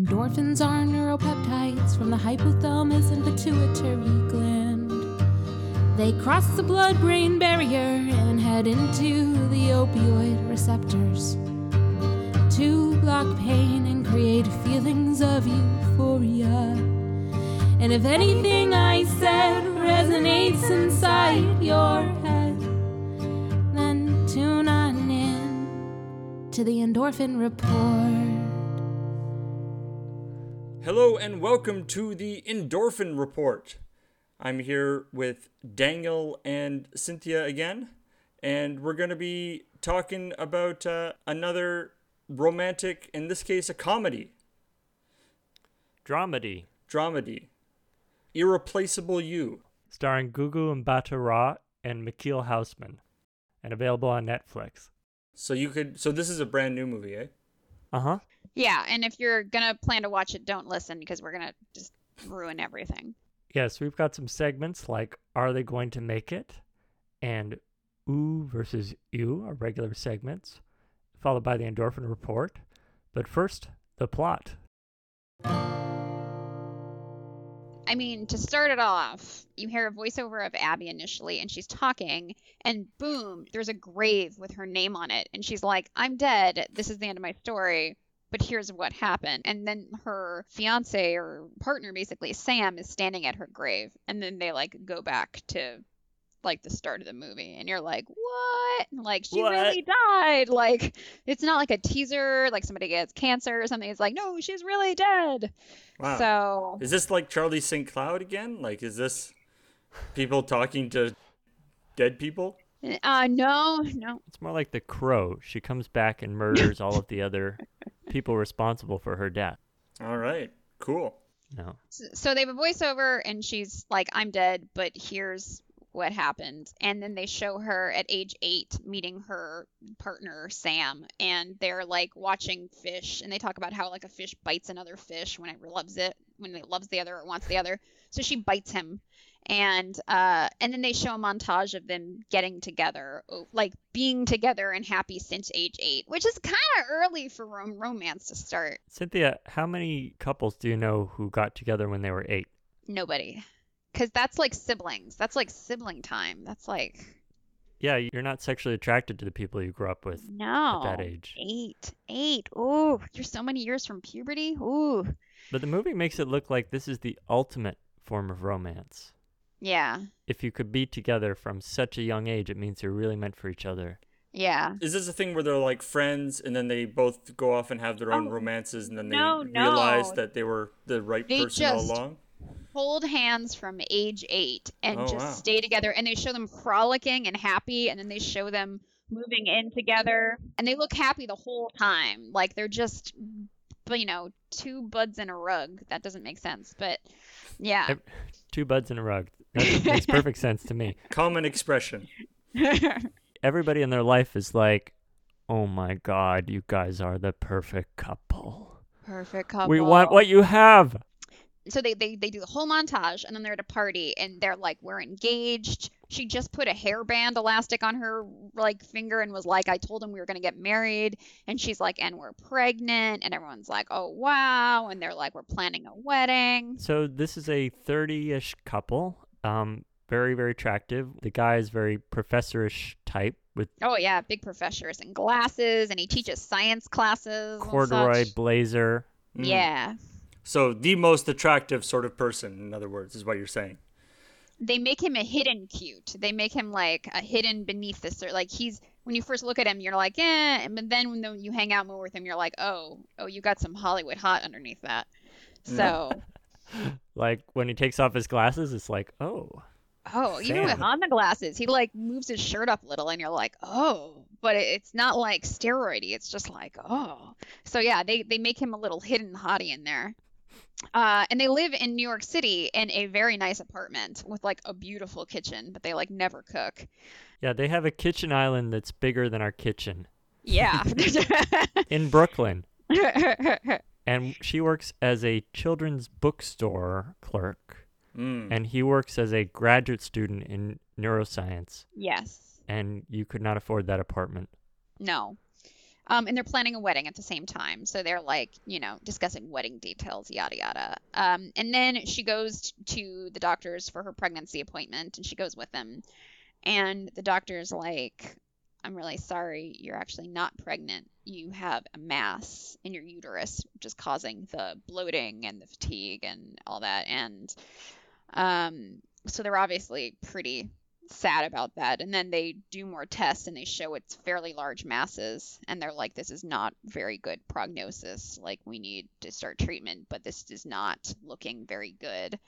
Endorphins are neuropeptides from the hypothalamus and pituitary gland. They cross the blood-brain barrier and head into the opioid receptors to block pain and create feelings of euphoria. And if anything I said resonates inside your head, then tune on in to the Endorphin Report. Hello and welcome to the Endorphin Report. I'm here with Daniel and Cynthia again, and we're going to be talking about another romantic, in this case, a comedy. Dramedy. Irreplaceable You. Starring Gugu Mbatha-Raw and Mikhail Hausman, and available on Netflix. So this is a brand new movie, eh? Uh-huh. Yeah, and if you're going to plan to watch it, don't listen, because we're going to just ruin everything. Yes, we've got some segments like Are They Going to Make It? And Ooh versus You are regular segments, followed by the Endorphin Report. But first, the plot. I mean, to start it off, you hear a voiceover of Abby initially, and she's talking, and boom, there's a grave with her name on it. And she's like, I'm dead. This is the end of my story. But here's what happened. And then her fiance or partner, basically, Sam, is standing at her grave. And then they, like, go back to, like, the start of the movie. And you're like, what? And, like, she really died. Like, it's not like a teaser, like somebody gets cancer or something. It's like, no, she's really dead. Wow. So is this like Charlie St. Cloud again? Like, is this people talking to dead people? No. It's more like The Crow. She comes back and murders all of the other people responsible for her death. All right, cool. No. So they have a voiceover, and she's like, I'm dead, but here's what happened. And then they show her at age 8 meeting her partner, Sam, and they're like watching fish, and they talk about how like a fish bites another fish when it loves it, when it loves the other or wants the other. So she bites him. And then they show a montage of them getting together, like being together and happy since age 8, which is kind of early for romance to start. Cynthia, how many couples do you know who got together when they were 8? Nobody. Because that's like siblings. That's like sibling time. That's like... Yeah, you're not sexually attracted to the people you grew up with at that age. 8. Ooh, you're so many years from puberty. Ooh. But the movie makes it look like this is the ultimate form of romance. Yeah. If you could be together from such a young age, it means you're really meant for each other. Yeah. Is this a thing where they're like friends and then they both go off and have their own romances and then they realize that they were the right person all along? Hold hands from age 8 and stay together, and they show them frolicking and happy, and then they show them moving in together, and they look happy the whole time. Like they're just, you know, two buds in a rug. That doesn't make sense, but yeah. Two buds in a rug. That makes perfect sense to me. Common expression. Everybody in their life is like, oh my God, you guys are the perfect couple. We want what you have. So they do the whole montage, and then they're at a party, and they're like, we're engaged. She just put a hairband elastic on her like finger and was like, I told him we were going to get married. And she's like, and we're pregnant. And everyone's like, oh, wow. And they're like, we're planning a wedding. So this is a 30-ish couple. Very, very attractive. The guy is very professorish type. Big professors and glasses. And he teaches science classes. Corduroy blazer. Mm. Yeah. So the most attractive sort of person, in other words, is what you're saying. They make him a hidden cute. They make him like a hidden beneath this. Like he's, when you first look at him, you're like, eh. But then when you hang out more with him, you're like, oh, you got some Hollywood hot underneath that. So. Like when he takes off his glasses, it's like, oh. Oh, even with on the glasses, he like moves his shirt up a little and you're like, oh. But it's not like steroidy. It's just like, oh. So yeah, they make him a little hidden hottie in there. And they live in New York City in a very nice apartment with like a beautiful kitchen, but they like never cook. Yeah, they have a kitchen island that's bigger than our kitchen. Yeah. In Brooklyn. And she works as a children's bookstore clerk. Mm. And he works as a graduate student in neuroscience. Yes. And you could not afford that apartment. No. And they're planning a wedding at the same time. So they're like, you know, discussing wedding details, yada, yada. And then she goes to the doctors for her pregnancy appointment, and she goes with them. And the doctor's like, I'm really sorry, you're actually not pregnant. You have a mass in your uterus, which is causing the bloating and the fatigue and all that. And so they're obviously pretty sad about that. And then they do more tests and they show it's fairly large masses, and they're like, this is not very good prognosis, like we need to start treatment, but this is not looking very good.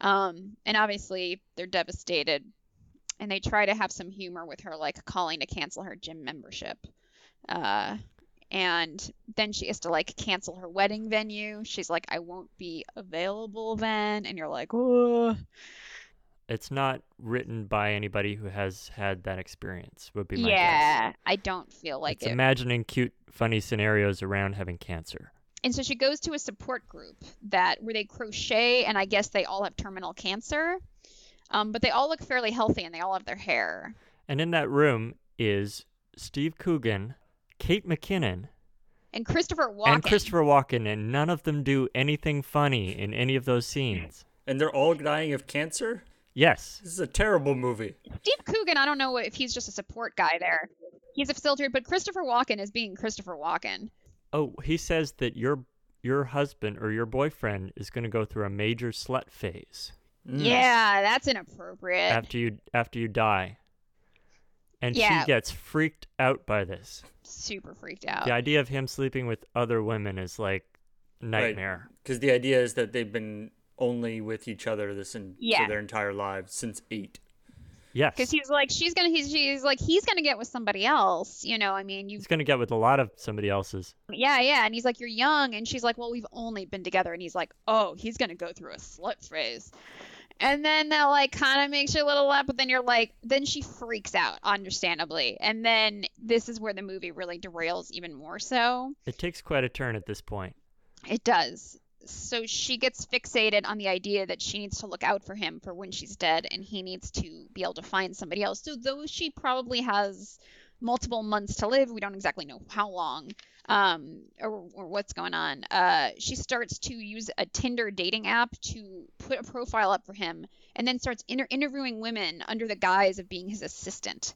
And obviously they're devastated, and they try to have some humor with her, like calling to cancel her gym membership, and then she has to like cancel her wedding venue. She's like, I won't be available then. And you're like, oh. It's not written by anybody who has had that experience, would be my guess. I don't feel like it's imagining cute, funny scenarios around having cancer. And so she goes to a support group where they crochet, and I guess they all have terminal cancer, but they all look fairly healthy, and they all have their hair. And in that room is Steve Coogan, Kate McKinnon, and Christopher Walken, and none of them do anything funny in any of those scenes. And they're all dying of cancer? Yes. This is a terrible movie. Steve Coogan, I don't know if he's just a support guy there. He's a facilitator, but Christopher Walken is being Christopher Walken. Oh, he says that your husband or your boyfriend is going to go through a major slut phase. Mm. Yeah, that's inappropriate. After you die. And she gets freaked out by this. Super freaked out. The idea of him sleeping with other women is like nightmare. Because the idea is that they've been only with each other for their entire lives since 8. Yes. Because he's like, he's gonna get with somebody else, you know. I mean, he's gonna get with a lot of somebody else's. Yeah, yeah. And he's like, you're young, and she's like, well, we've only been together, and he's like, oh, he's gonna go through a slut phase. And then that like kind of makes you a little up, but then you're like, then she freaks out, understandably. And then this is where the movie really derails even more so. It takes quite a turn at this point. It does. So she gets fixated on the idea that she needs to look out for him for when she's dead, and he needs to be able to find somebody else. So though she probably has multiple months to live, we don't exactly know how long or what's going on. She starts to use a Tinder dating app to put a profile up for him, and then starts interviewing women under the guise of being his assistant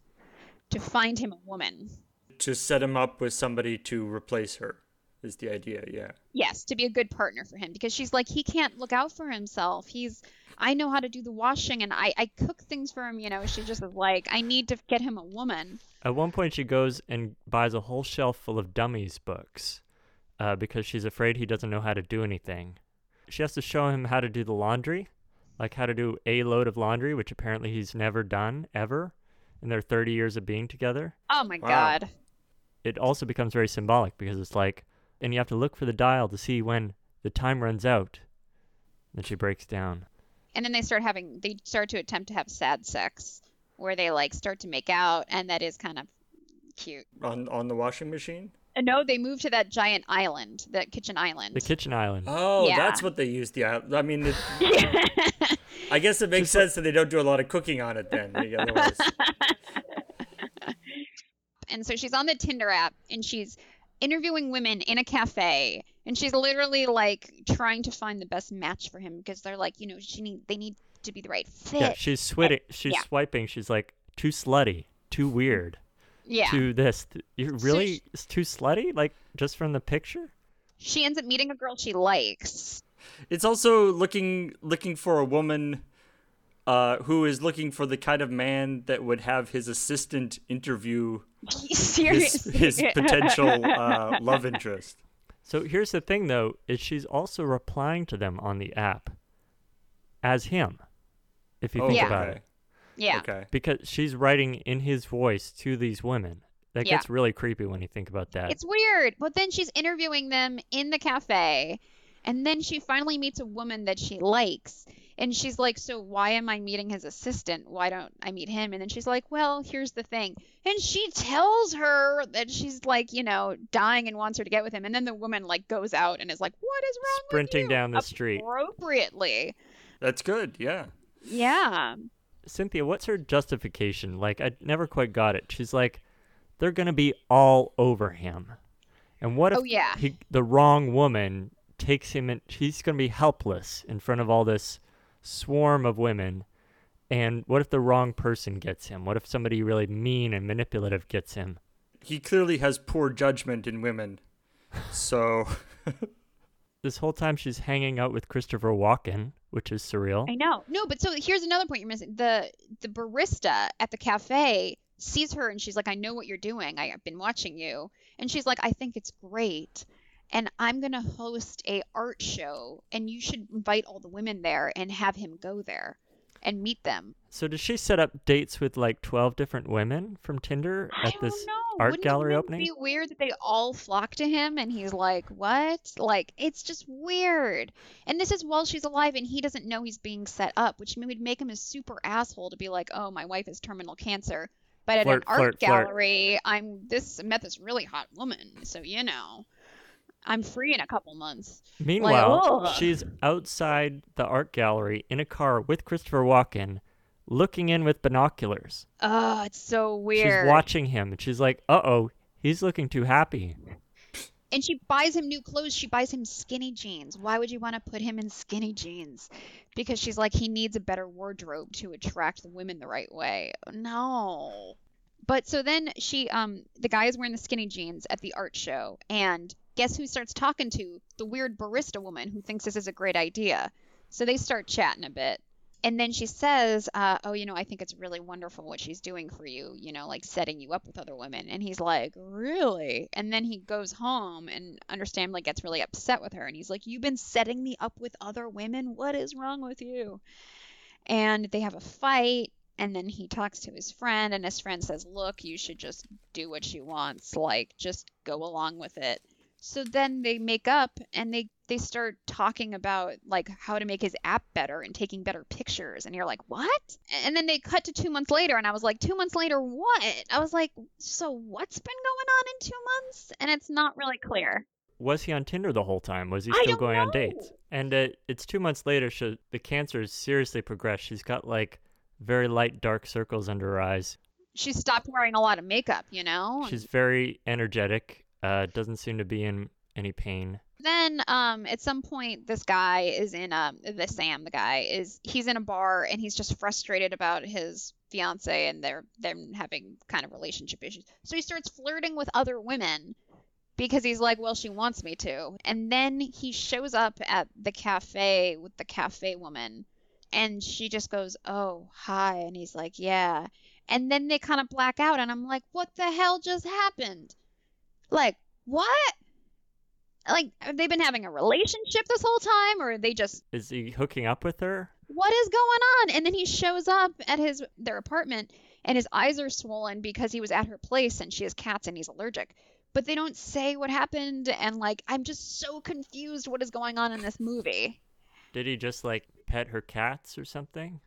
to find him a woman. To set him up with somebody to replace her. Is the idea, yeah. Yes, to be a good partner for him, because she's like, he can't look out for himself. I know how to do the washing, and I cook things for him, you know. She's just like, I need to get him a woman. At one point, she goes and buys a whole shelf full of dummies books because she's afraid he doesn't know how to do anything. She has to show him how to do the laundry, like how to do a load of laundry, which apparently he's never done ever in their 30 years of being together. Oh, my God. It also becomes very symbolic because it's like, and you have to look for the dial to see when the time runs out. Then she breaks down. And then they start to attempt to have sad sex, where they like start to make out, and that is kind of cute. On the washing machine? No, they move to that giant island, that kitchen island. The kitchen island. Oh, yeah. That's what they use the island. I mean, I guess it makes sense that they don't do a lot of cooking on it then. And so she's on the Tinder app, and she's interviewing women in a cafe, and she's literally like trying to find the best match for him, because they're like, you know, they need to be the right fit. Yeah, she's sweating. She's swiping. She's like, too slutty, too weird. Yeah. To this, you really it's too slutty. Like just from the picture. She ends up meeting a girl she likes. It's also looking for a woman, who is looking for the kind of man that would have his assistant interview his potential love interest. So here's the thing, though, is she's also replying to them on the app as him, if you think about it. Yeah. Okay. Because she's writing in his voice to these women. That gets really creepy when you think about that. It's weird. But then she's interviewing them in the cafe, and then she finally meets a woman that she likes. And she's like, so why am I meeting his assistant? Why don't I meet him? And then she's like, well, here's the thing. And she tells her that she's like, you know, dying and wants her to get with him. And then the woman like goes out and is like, what is wrong with you? Sprinting down the street. Appropriately. That's good. Yeah. Yeah. Cynthia, what's her justification? Like, I never quite got it. She's like, they're going to be all over him. And what if the wrong woman takes him in? She's going to be helpless in front of all this swarm of women. And what if the wrong person gets him? What if somebody really mean and manipulative gets him? He clearly has poor judgment in women. So this whole time she's hanging out with Christopher Walken, which is surreal. I know. No, but so here's another point you're missing. The barista at the cafe sees her and she's like, I know what you're doing. I've been watching you. And she's like, I think it's great. And I'm going to host a art show and you should invite all the women there and have him go there and meet them. So does she set up dates with like 12 different women from Tinder at this art gallery opening? Wouldn't it be weird that they all flock to him and he's like, what? Like, it's just weird. And this is while she's alive and he doesn't know he's being set up, which would make him a super asshole to be like, oh, my wife has terminal cancer. But at an art gallery, this really hot woman, so you know, I'm free in a couple months. Meanwhile, she's outside the art gallery in a car with Christopher Walken, looking in with binoculars. Oh, it's so weird. She's watching him, and she's like, uh-oh, he's looking too happy. And she buys him new clothes. She buys him skinny jeans. Why would you want to put him in skinny jeans? Because she's like, he needs a better wardrobe to attract the women the right way. No. But so then she, the guy is wearing the skinny jeans at the art show. And guess who starts talking to? The weird barista woman who thinks this is a great idea. So they start chatting a bit. And then she says, I think it's really wonderful what she's doing for you, you know, like setting you up with other women. And he's like, really? And then he goes home and understandably gets really upset with her. And he's like, you've been setting me up with other women? What is wrong with you? And they have a fight. And then he talks to his friend and his friend says, look, you should just do what she wants. Like, just go along with it. So then they make up and they start talking about like how to make his app better and taking better pictures. And you're like, what? And then they cut to 2 months later. And I was like, 2 months later, what? I was like, so what's been going on in 2 months? And it's not really clear. Was he on Tinder the whole time? Was he still going on dates? And it's 2 months later. The cancer has seriously progressed. She's got like very light, dark circles under her eyes. She stopped wearing a lot of makeup, you know? She's very energetic. Doesn't seem to be in any pain. Then at some point, this guy is in he's in a bar and he's just frustrated about his fiance and they're having kind of relationship issues. So he starts flirting with other women because he's like, well, she wants me to. And then he shows up at the cafe with the cafe woman and she just goes, oh, hi. And he's like, yeah. And then they kind of black out and I'm like, what the hell just happened? Like, what? Like, have they been having a relationship this whole time, or are they just... Is he hooking up with her? What is going on? And then he shows up at their apartment, and his eyes are swollen because he was at her place, and she has cats, and he's allergic. But they don't say what happened, and, like, I'm just so confused what is going on in this movie. Did he just, like, pet her cats or something?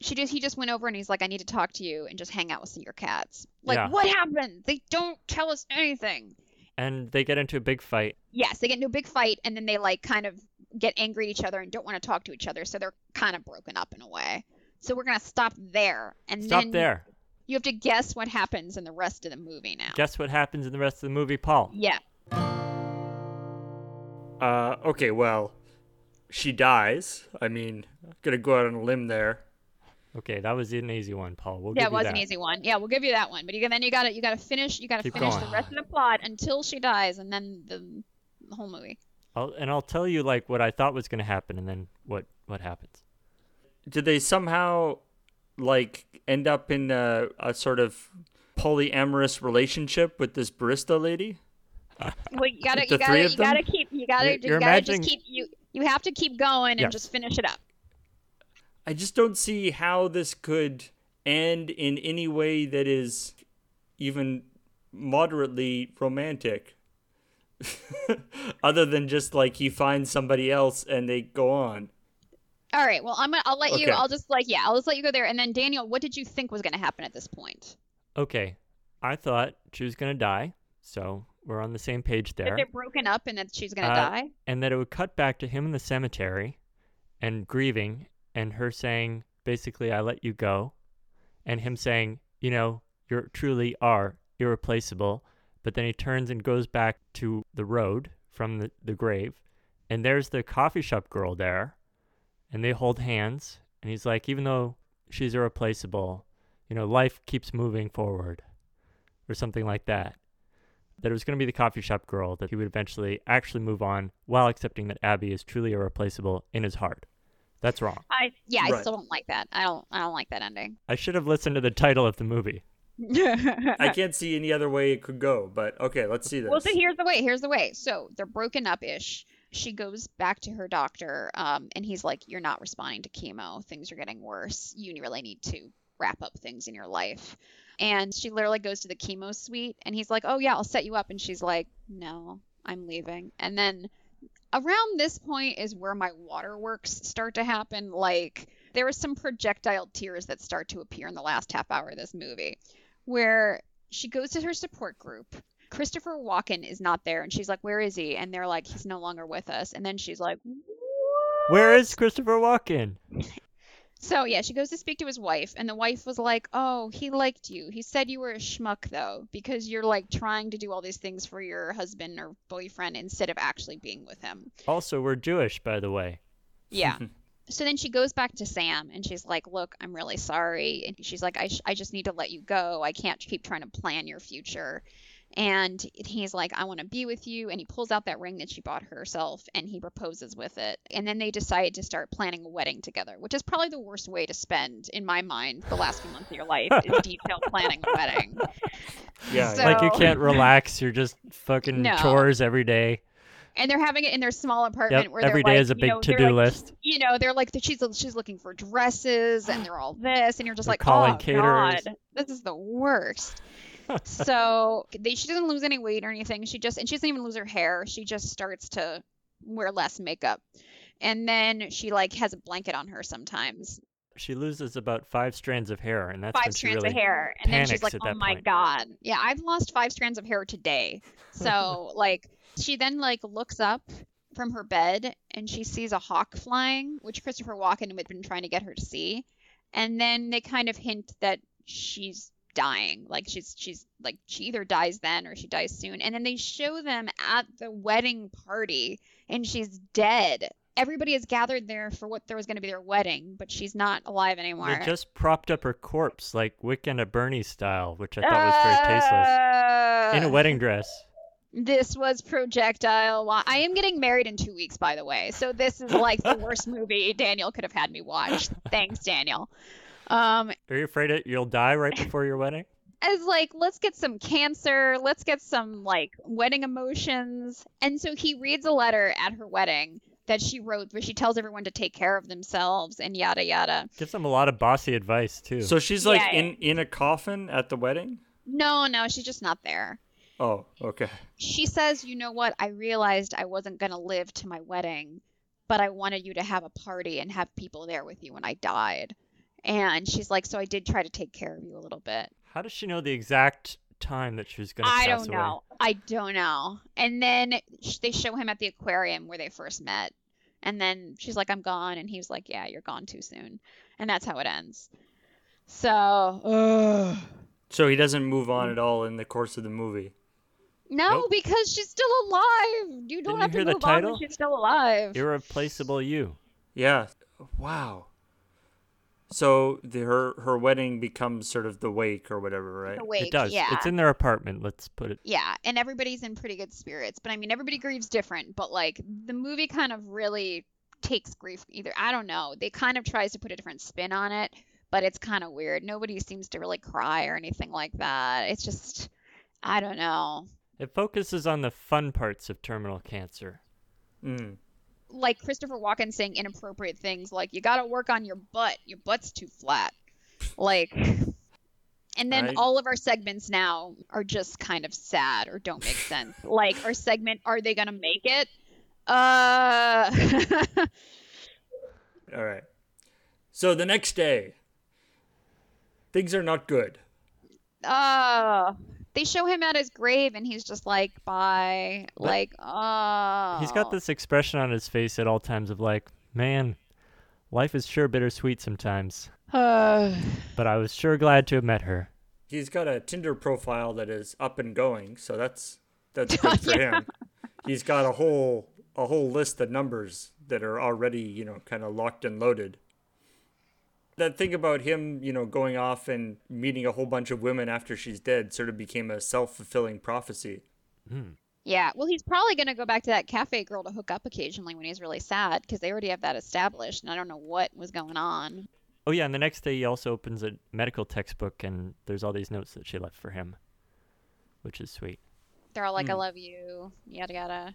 He just went over and he's like, I need to talk to you and just hang out with your cats. Like, What happened? They don't tell us anything. And they get into a big fight. Yes, they get into a big fight and then they like kind of get angry at each other and don't want to talk to each other. So they're kind of broken up in a way. So we're going to stop there. You have to guess what happens in the rest of the movie now. Guess what happens in the rest of the movie, Paul? Yeah. Okay, well, she dies. I mean, I'm going to go out on a limb there. Okay, that was an easy one, Paul. It was an easy one. Yeah, we'll give you that one. But then you got to finish the rest of the plot until she dies, and then the whole movie. I'll tell you like what I thought was going to happen, and then what happens. Did they somehow like end up in a sort of polyamorous relationship with this barista lady? Well, you have to keep going and just finish it up. I just don't see how this could end in any way that is even moderately romantic. Other than just like he finds somebody else and they go on. All right. Well, I'll just let you go there. And then Daniel, what did you think was going to happen at this point? Okay. I thought she was going to die. So we're on the same page there. That they're broken up and that she's going to die. And that it would cut back to him in the cemetery and grieving. And her saying, basically, I let you go. And him saying, you know, you truly are irreplaceable. But then he turns and goes back to the road from the grave. And there's the coffee shop girl there. And they hold hands. And he's like, even though she's irreplaceable, you know, life keeps moving forward. Or something like that. That it was going to be the coffee shop girl that he would eventually actually move on while accepting that Abby is truly irreplaceable in his heart. That's wrong. Right. I still don't like that. I don't like that ending. I should have listened to the title of the movie. I can't see any other way it could go, but okay, let's see this. Well, so here's the way. So they're broken up-ish. She goes back to her doctor, and he's like, you're not responding to chemo. Things are getting worse. You really need to wrap up things in your life. And she literally goes to the chemo suite, and he's like, oh, yeah, I'll set you up. And she's like, no, I'm leaving. And then around this point is where my waterworks start to happen. Like, there are some projectile tears that start to appear in the last half hour of this movie, where she goes to her support group. Christopher Walken is not there, and she's like, where is he? And they're like, he's no longer with us. And then she's like, what? Where is Christopher Walken? So, yeah, she goes to speak to his wife, and the wife was like, oh, he liked you. He said you were a schmuck, though, because you're, like, trying to do all these things for your husband or boyfriend instead of actually being with him. Also, we're Jewish, by the way. Yeah. So then she goes back to Sam, and she's like, look, I'm really sorry. And she's like, I just need to let you go. I can't keep trying to plan your future. And he's like, I want to be with you. And he pulls out that ring that she bought herself, and he proposes with it. And then they decide to start planning a wedding together, which is probably the worst way to spend, in my mind, the last few months of your life, is detailed planning a wedding. Yeah, so, like, you can't relax. You're just fucking chores every day. And they're having it in their small apartment, where every day, like, is a big to-do list. You know, they're like, she's looking for dresses, and they're all this, and you're just they're like, calling caterers. God, this is the worst. So she doesn't lose any weight or anything. She doesn't even lose her hair. She just starts to wear less makeup. And then she, like, has a blanket on her sometimes. She loses about 5 strands of hair, and that's when she really panics. 5 strands of hair. And then she's like, oh my God. Yeah, I've lost 5 strands of hair today. So, like, she then, like, looks up from her bed, and she sees a hawk flying, which Christopher Walken had been trying to get her to see. And then they kind of hint that she's dying, like she's like, she either dies then or she dies soon. And then they show them at the wedding party, and she's dead. Everybody is gathered there for what there was going to be their wedding, but she's not alive anymore. They just propped up her corpse, like Weekend at Bernie style, which I thought was very tasteless, in a wedding dress. This was projectile. I am getting married in 2 weeks, by the way, so this is like the worst movie Daniel could have had me watch. Thanks, Daniel. Are you afraid that you'll die right before your wedding? As like, let's get some cancer. Let's get some, like, wedding emotions. And so he reads a letter at her wedding that she wrote, where she tells everyone to take care of themselves and yada, yada. Gives them a lot of bossy advice, too. So she's like in a coffin at the wedding? No, she's just not there. Oh, okay. She says, you know what? I realized I wasn't going to live to my wedding, but I wanted you to have a party and have people there with you when I died. And she's like, so I did try to take care of you a little bit. How does she know the exact time that she was going to pass away? I don't know. And then they show him at the aquarium where they first met. And then she's like, I'm gone. And he's like, yeah, you're gone too soon. And that's how it ends. So. So he doesn't move on at all in the course of the movie. No, because she's still alive. You don't have to move on when she's still alive. Irreplaceable you. Yeah. Wow. So her wedding becomes sort of the wake or whatever, right? The wake, it does. Yeah. It's in their apartment, let's put it. Yeah, and everybody's in pretty good spirits. But, I mean, everybody grieves different. But, like, the movie kind of really takes grief either. I don't know. They kind of tries to put a different spin on it, but it's kind of weird. Nobody seems to really cry or anything like that. It's just, I don't know. It focuses on the fun parts of terminal cancer. Mm. Like Christopher Walken saying inappropriate things, like, you got to work on your butt. Your butt's too flat. Like, and then all of our segments now are just kind of sad or don't make sense. Like, our segment, are they going to make it? All right. So the next day, things are not good. They show him at his grave, and he's just like, bye. Like, oh. He's got this expression on his face at all times of like, man, life is sure bittersweet sometimes. But I was sure glad to have met her. he's got a Tinder profile that is up and going, so that's good for him. He's got a whole list of numbers that are already, you know, kind of locked and loaded. That thing about him, you know, going off and meeting a whole bunch of women after she's dead sort of became a self-fulfilling prophecy. Mm. Yeah, well, he's probably going to go back to that cafe girl to hook up occasionally when he's really sad, because they already have that established, and I don't know what was going on. Oh, yeah, and the next day he also opens a medical textbook, and there's all these notes that she left for him, which is sweet. They're all like, I love you, yada yada.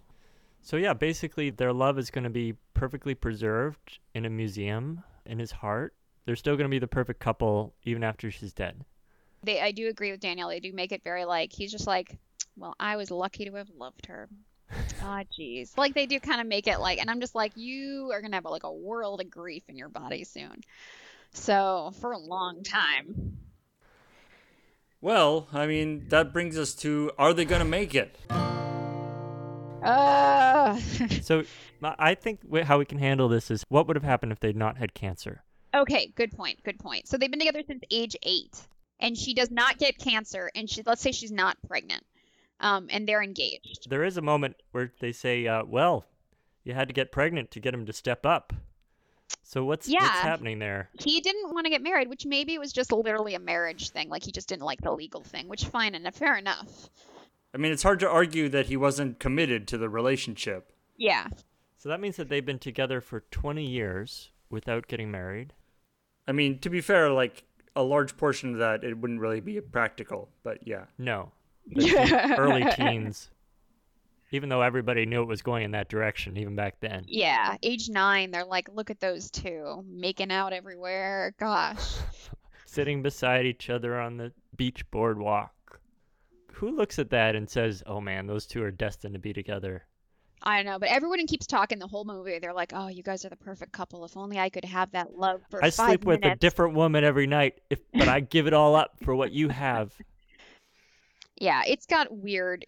So, yeah, basically their love is going to be perfectly preserved in a museum in his heart. They're still going to be the perfect couple even after she's dead. I do agree with Danielle. They do make it very like, he's just like, well, I was lucky to have loved her. Ah, oh, jeez. Like, they do kind of make it like, and I'm just like, you are going to have like a world of grief in your body soon. So, for a long time. Well, I mean, that brings us to, are they going to make it? So, I think how we can handle this is, what would have happened if they'd not had cancer? Okay, good point. So they've been together since age 8, and she does not get cancer, and she, let's say she's not pregnant, and they're engaged. There is a moment where they say, well, you had to get pregnant to get him to step up. So what's happening there? He didn't want to get married, which maybe it was just literally a marriage thing, like he just didn't like the legal thing, which fine, and fair enough. I mean, it's hard to argue that he wasn't committed to the relationship. Yeah. So that means that they've been together for 20 years without getting married. I mean, to be fair, like, a large portion of that, it wouldn't really be practical, but yeah. No. Early teens. Even though everybody knew it was going in that direction, even back then. Yeah, age 9, they're like, look at those two, making out everywhere, gosh. Sitting beside each other on the beach boardwalk. Who looks at that and says, oh man, those two are destined to be together? I don't know, but everyone keeps talking the whole movie. They're like, oh, you guys are the perfect couple. If only I could have that love for 5 minutes. I sleep with a different woman every night, but I give it all up for what you have. Yeah, it's got weird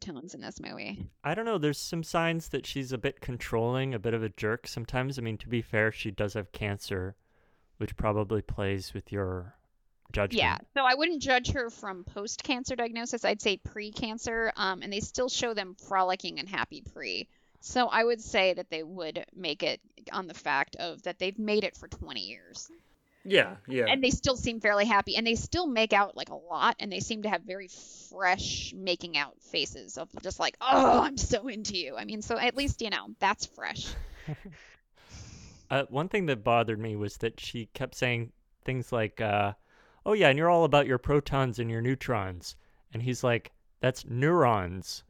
tones in this movie. I don't know. There's some signs that she's a bit controlling, a bit of a jerk sometimes. I mean, to be fair, she does have cancer, which probably plays with your judgment. Yeah, so I wouldn't judge her from post-cancer diagnosis. I'd say pre-cancer, and they still show them frolicking and happy pre. So I would say that they would make it on the fact of that they've made it for 20 years. Yeah, yeah. And they still seem fairly happy, and they still make out like a lot, and they seem to have very fresh making out faces of just like, oh, I'm so into you. I mean, so at least, you know, that's fresh. One thing that bothered me was that she kept saying things like, oh yeah, and you're all about your protons and your neutrons. And he's like, that's neurons.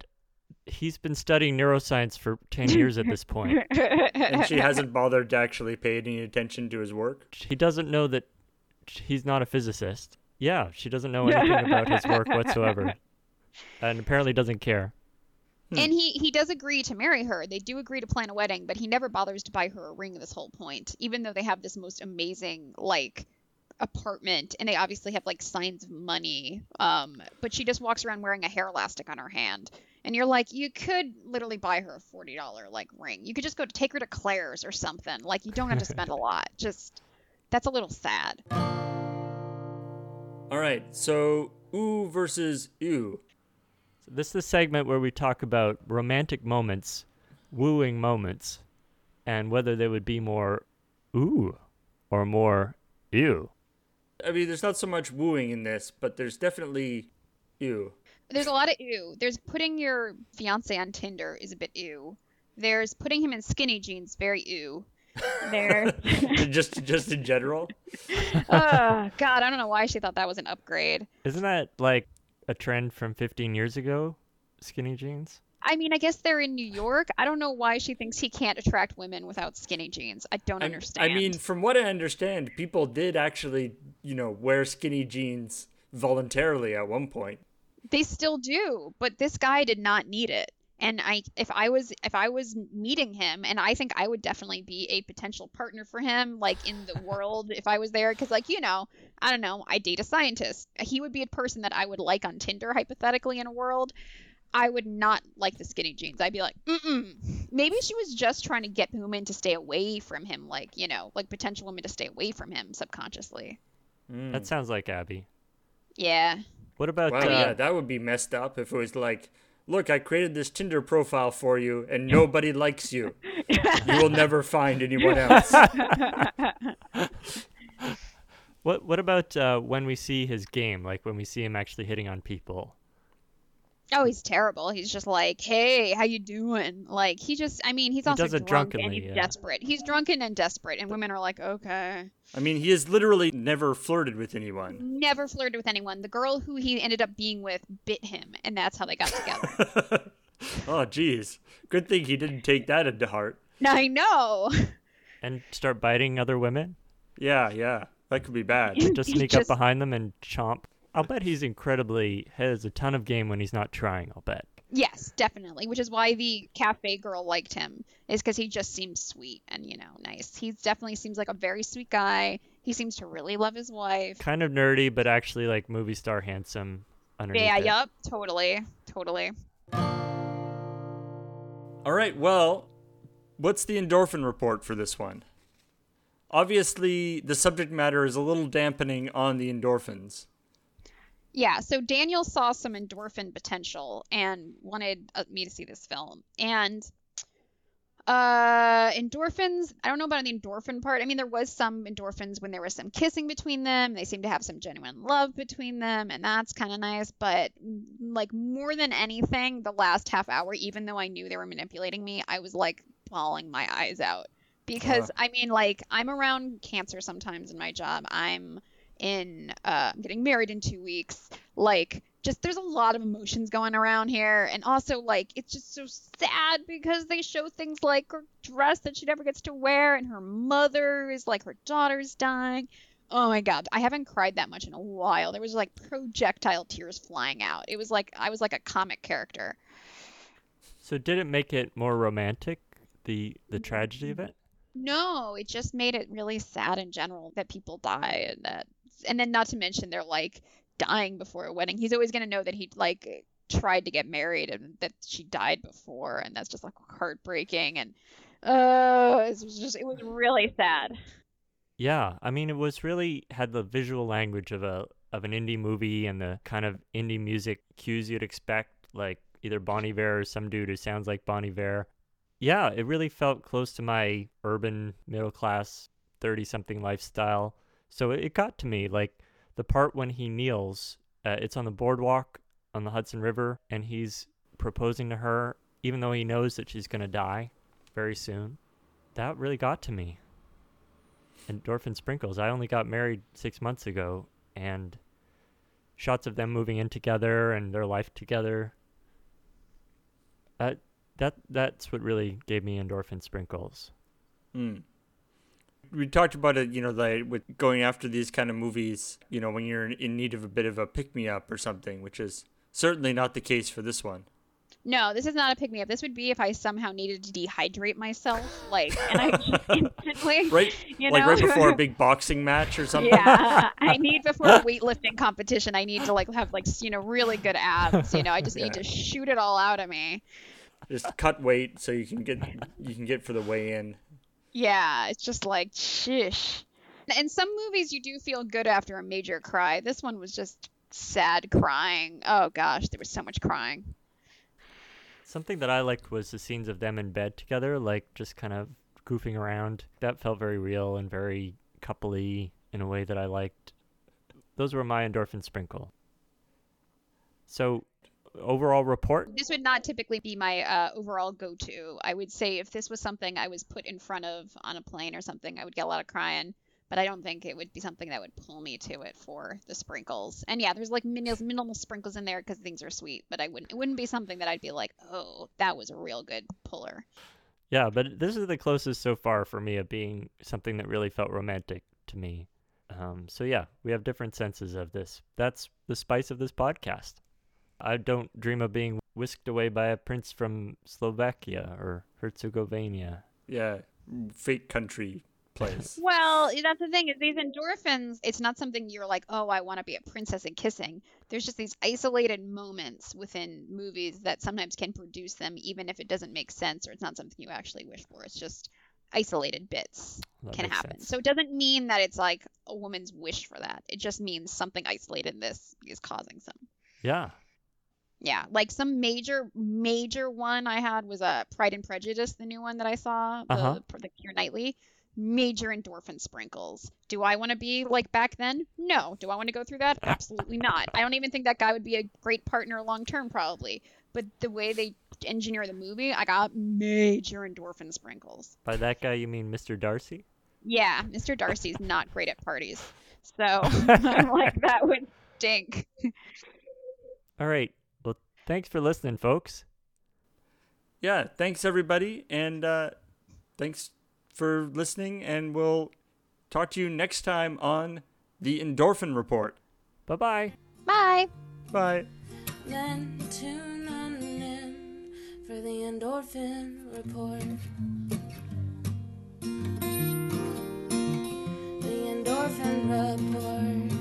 He's been studying neuroscience for 10 years at this point. And she hasn't bothered to actually pay any attention to his work? He doesn't know that he's not a physicist. Yeah, she doesn't know anything about his work whatsoever. And apparently doesn't care. And he does agree to marry her. They do agree to plan a wedding, but he never bothers to buy her a ring this whole point, even though they have this most amazing, like, apartment, and they obviously have like signs of money, but she just walks around wearing a hair elastic on her hand, and you're like, you could literally buy her a $40 like ring. You could just go to take her to Claire's or something. Like, you don't have to spend a lot. Just, that's a little sad. All right, so ooh versus ew. So this is the segment where we talk about romantic moments, wooing moments, and whether they would be more ooh or more ew. I mean, there's not so much wooing in this, but there's definitely ew. There's a lot of ew. There's putting your fiancé on Tinder is a bit ew. There's putting him in skinny jeans, very ew. There. just in general? Oh, God, I don't know why she thought that was an upgrade. Isn't that like a trend from 15 years ago, skinny jeans? I mean, I guess they're in New York. I don't know why she thinks he can't attract women without skinny jeans. I don't understand. I mean, from what I understand, people did actually, you know, wear skinny jeans voluntarily at one point. They still do, but this guy did not need it. And if I was meeting him, and I think I would definitely be a potential partner for him, like in the world, if I was there, because like, you know, I don't know, I date a scientist. He would be a person that I would like on Tinder, hypothetically, in a world. I would not like the skinny jeans. I'd be like, Maybe she was just trying to get women to stay away from him, like, you know, like potential women to stay away from him subconsciously. That sounds like Abby. Yeah. What about... Wow, yeah, that would be messed up if it was like, look, I created this Tinder profile for you and nobody likes you. You will never find anyone else. What about when we see his game, like when we see him actually hitting on people? Oh, he's terrible. He's just like, hey, how you doing? Like, he just, I mean, he's also drunk and he's desperate. He's drunken and desperate, and women are like, okay. I mean, he has literally never flirted with anyone. Never flirted with anyone. The girl who he ended up being with bit him, and that's how they got together. Oh, geez. Good thing he didn't take that into heart. I know. And start biting other women? Yeah. That could be bad. Just sneak up behind them and chomp. I'll bet he's has a ton of game when he's not trying, I'll bet. Yes, definitely, which is why the cafe girl liked him, is because he just seems sweet and, nice. He definitely seems like a very sweet guy. He seems to really love his wife. Kind of nerdy, but actually, like, movie star handsome underneath it. Yup, totally. All right, well, what's the endorphin report for this one? Obviously, the subject matter is a little dampening on the endorphins. Yeah, so Daniel saw some endorphin potential and wanted me to see this film. And endorphins, I don't know about the endorphin part. I mean, there was some endorphins when there was some kissing between them. They seemed to have some genuine love between them, and that's kind of nice. But, like, more than anything, the last half hour, even though I knew they were manipulating me, I was, like, bawling my eyes out. Because, I mean, like, I'm around cancer sometimes in my job. I'm getting married in 2 weeks. Like, just there's a lot of emotions going around here, and also, like, it's just so sad because they show things like her dress that she never gets to wear, and her mother is like, her daughter's dying. Oh my god, I haven't cried that much in a while. There was like projectile tears flying out. It was like I was like a comic character. So did it make it more romantic, the tragedy of it? No, it just made it really sad in general that people die, and then not to mention they're like dying before a wedding. He's always going to know that he like tried to get married and that she died before, and that's just like heartbreaking, and it was really sad. Yeah, I mean, it was really had the visual language of an indie movie and the kind of indie music cues you'd expect, like either Bon Iver or some dude who sounds like Bon Iver. Yeah, it really felt close to my urban middle class 30-something lifestyle. So it got to me, like the part when he kneels, it's on the boardwalk on the Hudson River, and he's proposing to her, even though he knows that she's going to die very soon. That really got to me. Endorphin sprinkles. I only got married 6 months ago, and shots of them moving in together and their life together. That's what really gave me endorphin sprinkles. Mm. We talked about it, like with going after these kind of movies, when you're in need of a bit of a pick-me-up or something, which is certainly not the case for this one. No, this is not a pick-me-up. This would be if I somehow needed to dehydrate myself, like, and I instantly, right, like right before a big boxing match or something. Yeah, I need before a weightlifting competition. I need to like have like really good abs. I just need to shoot it all out of me. Just cut weight so you can get for the weigh-in. Yeah, it's just like, shish. In some movies, you do feel good after a major cry. This one was just sad crying. Oh, gosh, there was so much crying. Something that I liked was the scenes of them in bed together, like just kind of goofing around. That felt very real and very couple-y in a way that I liked. Those were my endorphin sprinkle. So... overall report? This would not typically be my overall go-to. I would say if this was something I was put in front of on a plane or something, I would get a lot of crying, but I don't think it would be something that would pull me to it for the sprinkles. And yeah, there's like minimal sprinkles in there because things are sweet, but it wouldn't be something that I'd be like, oh, that was a real good puller. Yeah, but this is the closest so far for me of being something that really felt romantic to me. So yeah, we have different senses of this. That's the spice of this podcast. I don't dream of being whisked away by a prince from Slovakia or Herzegovina. Yeah, fake country place. Well, that's the thing, is these endorphins, it's not something you're like, oh, I want to be a princess and kissing. There's just these isolated moments within movies that sometimes can produce them, even if it doesn't make sense or it's not something you actually wish for. It's just isolated bits that can happen. Sense. So it doesn't mean that it's like a woman's wish for that. It just means something isolated in this is causing some. Yeah. Yeah, like some major one I had was Pride and Prejudice, the new one that I saw, the Keira Knightley. Major endorphin sprinkles. Do I want to be like back then? No. Do I want to go through that? Absolutely not. I don't even think that guy would be a great partner long term, probably. But the way they engineer the movie, I got major endorphin sprinkles. By that guy, you mean Mr. Darcy? Yeah, Mr. Darcy's not great at parties. So I'm like, that would stink. All right. Well, thanks for listening, folks. Yeah, thanks everybody. And thanks for listening, and we'll talk to you next time on The Endorphin Report. Bye-bye. Bye. Bye. Then tune on in for The Endorphin Report. The Endorphin Report.